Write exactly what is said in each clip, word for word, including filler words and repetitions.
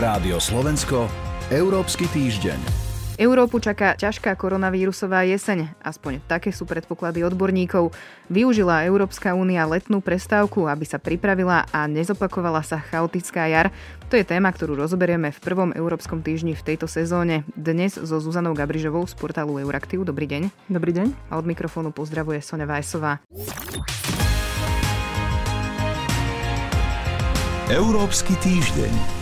Rádio Slovensko, Európsky týždeň. Európu čaká ťažká koronavírusová jeseň. Aspoň také sú predpoklady odborníkov. Využila Európska únia letnú prestávku, aby sa pripravila a nezopakovala sa chaotická jar. To je téma, ktorú rozoberieme v prvom Európskom týždni v tejto sezóne. Dnes so Zuzanou Gabrižovou z portálu Euraktiv. Dobrý deň. Dobrý deň. A od mikrofónu pozdravuje Soňa Vajsová. Európsky týždeň.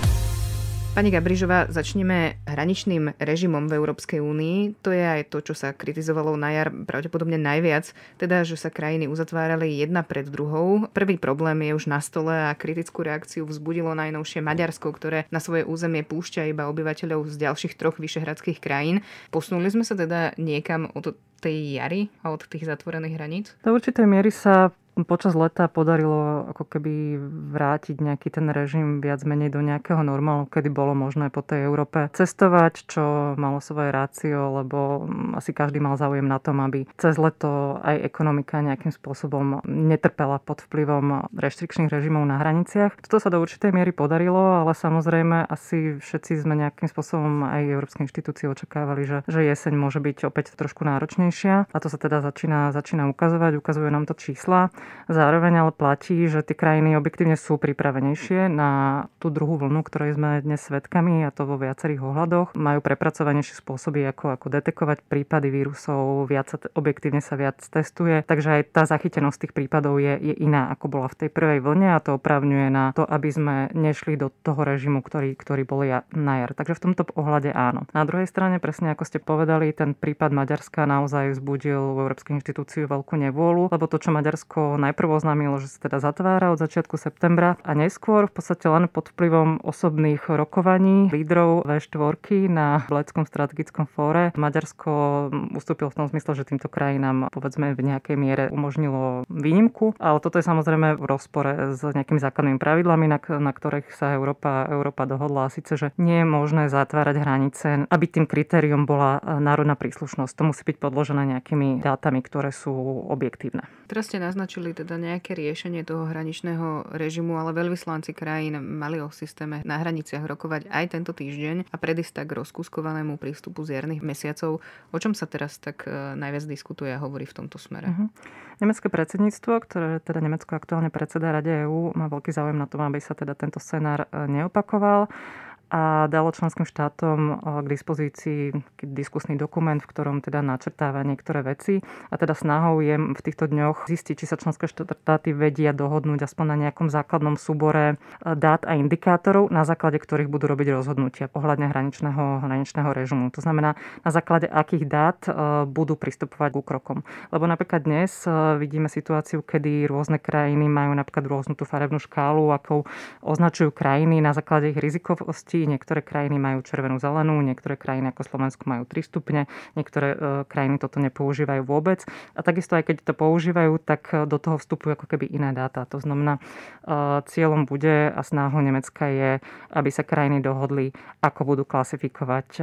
Pani Gabrižová, začneme hraničným režimom v Európskej únii. To je aj to, čo sa kritizovalo na jar pravdepodobne najviac, teda, že sa krajiny uzatvárali jedna pred druhou. Prvý problém je už na stole a kritickú reakciu vzbudilo najnovšie Maďarsko, ktoré na svoje územie púšťa iba obyvateľov z ďalších troch vyšehradských krajín. Posunuli sme sa teda niekam od tej jary a od tých zatvorených hraníc? Do určitej miery sa počas leta podarilo ako keby vrátiť nejaký ten režim viac menej do nejakého normálu, kedy bolo možné po tej Európe cestovať, čo malo svoje rácio, lebo asi každý mal záujem na tom, aby cez leto aj ekonomika nejakým spôsobom netrpela pod vplyvom reštrikčných režimov na hraniciach. Toto sa do určitej miery podarilo, ale samozrejme asi všetci sme nejakým spôsobom aj európske inštitúcie očakávali, že, že jeseň môže byť opäť trošku náročnejšia, a to sa teda začína, začína ukazovať, ukazujú nám to čísla. Zároveň ale platí, že tie krajiny objektívne sú pripravenejšie na tú druhú vlnu, ktorej sme dnes svedkami, a to vo viacerých ohľadoch. Majú prepracovanejšie spôsoby, ako, ako detekovať prípady vírusov, viac, objektívne sa viac testuje, takže aj tá zachytenosť tých prípadov je, je iná, ako bola v tej prvej vlne, a to opravňuje na to, aby sme nešli do toho režimu, ktorý, ktorý bol na jar. Takže v tomto ohľade áno. Na druhej strane, presne ako ste povedali, ten prípad Maďarska naozaj vzbudil v európskej inštitúcii veľkú nevôľu, lebo to, čo Maďarsko najprv oznámilo, že sa teda zatvára od začiatku septembra a neskôr v podstate len pod vplyvom osobných rokovaní lídrov vé štyri na Bledskom strategickom fóre Maďarsko ustúpilo v tom zmysle, že týmto krajinám povedzme v nejakej miere umožnilo výnimku, ale toto je samozrejme v rozpore s nejakými základnými pravidlami, na, na ktorých sa Európa, Európa dohodla, a síce, že nie je možné zatvárať hranice, aby tým kritériom bola národná príslušnosť. To musí byť podložené nejakými dátami, ktoré sú objektívne. Teraz ste naznačili teda nejaké riešenie toho hraničného režimu, ale veľvyslanci krajín mali o systéme na hraniciach rokovať aj tento týždeň a predísť tak rozkúskovanému prístupu z jarných mesiacov. O čom sa teraz tak najviac diskutuje a hovorí v tomto smere? Uh-huh. Nemecké predsedníctvo, ktoré teda Nemecko aktuálne predseda Rade EÚ, má veľký záujem na tom, aby sa teda tento scenár neopakoval, a dalo členským štátom k dispozícii diskusný dokument, v ktorom teda načrtáva niektoré veci. A teda snahou je v týchto dňoch zistiť, či sa členské štáty vedia dohodnúť aspoň na nejakom základnom súbore dát a indikátorov, na základe ktorých budú robiť rozhodnutia ohľadne hraničného, hraničného režimu. To znamená, na základe akých dát budú pristupovať k krokom. Lebo napríklad dnes vidíme situáciu, kedy rôzne krajiny majú napríklad rôznu tú farebnú škálu, akou označujú krajiny na základe ich rizikovosti. Niektoré krajiny majú červenú, zelenú, niektoré krajiny ako Slovensko majú tri stupne, niektoré e, krajiny toto nepoužívajú vôbec. A takisto aj keď to používajú, tak do toho vstupujú ako keby iné dáta. To znamená, e, cieľom bude a snahou Nemecka je, aby sa krajiny dohodli, ako budú klasifikovať e,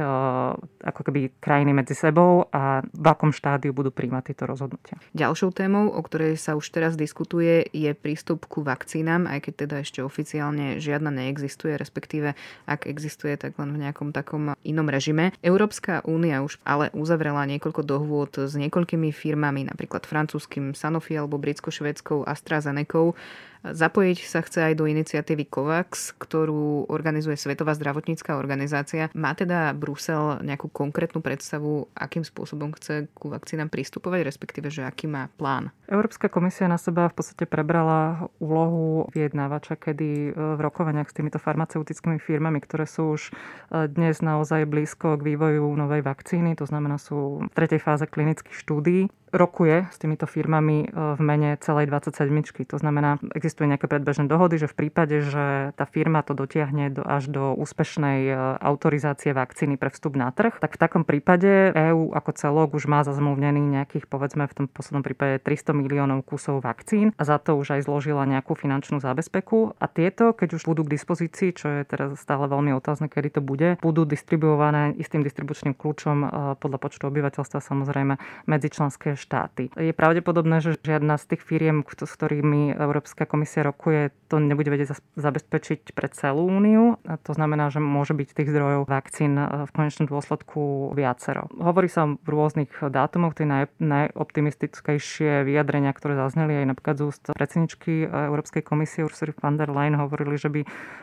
ako keby krajiny medzi sebou a v akom štádiu budú príjmať tieto rozhodnutia. Ďalšou témou, o ktorej sa už teraz diskutuje, je prístup ku vakcínám, aj keď teda ešte oficiálne žiadna neexistuje, respektíve ak existuje, tak len v nejakom takom inom režime. Európska únia už ale uzavrela niekoľko dohôd s niekoľkými firmami, napríklad francúzskym Sanofi alebo britsko-švédskou AstraZenecou. Zapojiť sa chce aj do iniciatívy COVAX, ktorú organizuje Svetová zdravotnícka organizácia. Má teda Brusel nejakú konkrétnu predstavu, akým spôsobom chce ku vakcínám pristupovať, respektíve, že aký má plán? Európska komisia na seba v podstate prebrala úlohu vyjednávača, kedy v rokovaniach s týmito farmaceutickými firmami, ktoré sú už dnes naozaj blízko k vývoju novej vakcíny, to znamená sú v tretej fáze klinických štúdií, rokuje s týmito firmami v mene celej dvadsaťsedmičky. To znamená, existuje nejaké predbežné dohody, že v prípade, že tá firma to dotiahne do, až do úspešnej autorizácie vakcíny pre vstup na trh, tak v takom prípade EÚ ako celok už má zazmluvnený nejakých, povedzme v tom poslednom prípade tristo miliónov kusov vakcín, a za to už aj zložila nejakú finančnú zábezpeku, a tieto, keď už budú k dispozícii, čo je teraz stále veľmi otázne, kedy to bude, budú distribuované istým distribučným kľúčom podľa počtu obyvateľstva, samozrejme medzi členské štáty. Je pravdepodobné, že žiadna z tých firiem, s ktorými Európska komisia rokuje, to nebude vedieť zabezpečiť pre celú úniu. A to znamená, že môže byť tých zdrojov vakcín v konečnom dôsledku viacero. Hovorí sa v rôznych dátumoch, tie naj, najoptimistickejšie vyjadrenia, ktoré zazneli aj napríklad z úst predsedničky Európskej komisie Ursula von der Leyen, hovorili, že by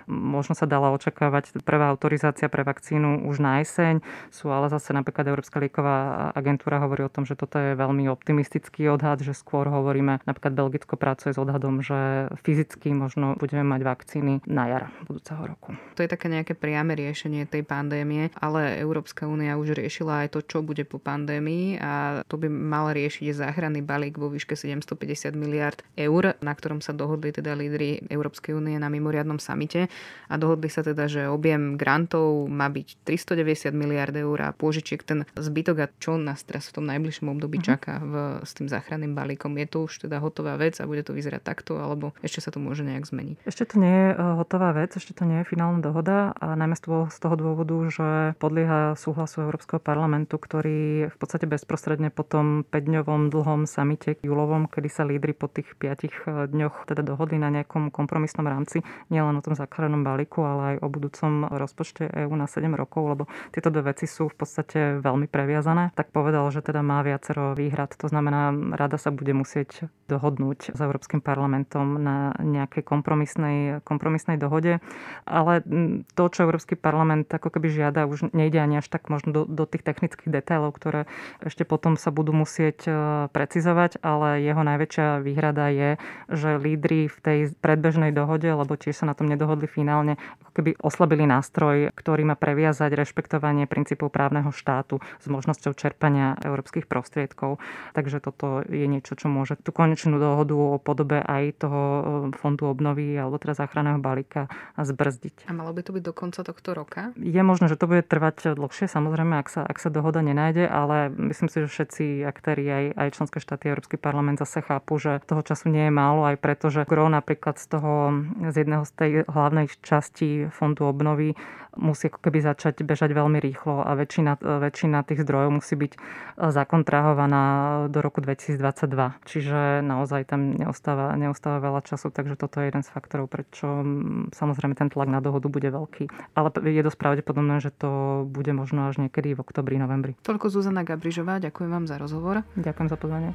možno sa dala očakávať prvá autorizácia pre vakcínu už na jeseň. Sú ale zase napríklad Európska lieková agentúra hovorí o tom, že toto je veľmi optimistický odhad, že skôr hovoríme, napríklad Belgicko pracuje s odhadom, že fyzicky možno budeme mať vakcíny na jar budúceho roku. To je také nejaké priame riešenie tej pandémie, ale Európska únia už riešila aj to, čo bude po pandémii, a to by mal riešiť záchranný balík vo výške sedemstopäťdesiat miliárd eur, na ktorom sa dohodli teda lídri Európskej únie na mimoriadnom samite, a dohodli sa teda, že objem grantov má byť tristodeväťdesiat miliárd eur a pôžičiek ten zbytok, a čo nás teraz v tom najbližšom období čaká v, s tým záchranným balíkom. Je to už teda hotová vec a bude to vyzerať takto, alebo ešte sa to môže nejak zmeniť? Ešte to nie je hotová vec, ešte to nie je finálna dohoda, a najmä z toho dôvodu, že podlieha súhlasu Európskeho parlamentu, ktorý v podstate bezprostredne po tom päťdňovom dlhom samite júlovom, kedy sa lídri po tých piatich dňoch teda dohodli na nejakom kompromisnom rámci, nielen o tom záchrannom balíku, ale aj o budúcom rozpočte EÚ na sedem rokov, lebo tieto dve veci sú v podstate veľmi previazané. Tak povedal, že teda má viacero výhrad. To znamená, rada sa bude musieť dohodnúť s Európskym parlamentom na nejakej kompromisnej, kompromisnej dohode. Ale to, čo Európsky parlament ako keby žiada, už nejde ani až tak možno do, do tých technických detailov, ktoré ešte potom sa budú musieť precizovať, ale jeho najväčšia výhrada je, že lídri v tej predbežnej dohode, lebo tiež sa na tom nedohodli finálne, ako keby oslabili nástroj, ktorý má previazať rešpektovanie princípov právneho štátu s možnosťou čerpania európskych prostriedkov. Takže toto je niečo, čo môže tú konečnú dohodu o podobe aj toho fondu obnovy alebo teda záchranného balíka zbrzdiť. A malo by to byť do konca tohto roka? Je možné, že to bude trvať dlhšie, samozrejme, ak sa, ak sa dohoda nenájde, ale myslím si, že všetci aktéri, aj, aj členské štáty, Európsky parlament zase chápu, že toho času nie je málo, aj preto, že gro napríklad z toho, z jedného z tej hlavnej časti fondu obnovy musí ako keby začať bežať veľmi rýchlo a väčšina, väčšina tých zdrojov musí byť zakontrahovaná do roku dvetisícdvadsaťdva. Čiže naozaj tam neostáva, neostáva veľa času, takže toto je jeden z faktorov, prečo samozrejme ten tlak na dohodu bude veľký. Ale je dosť pravdepodobné, že to bude možno až niekedy v oktobri, novembri. Toľko Zuzana Gabrižová, ďakujem vám za rozhovor. Ďakujem za pozvanie.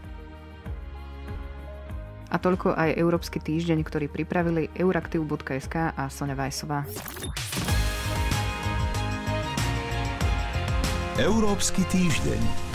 A toľko aj Európsky týždeň, ktorý pripravili euraktiv bodka es ká a Soňa Vajsová. Európsky týždeň.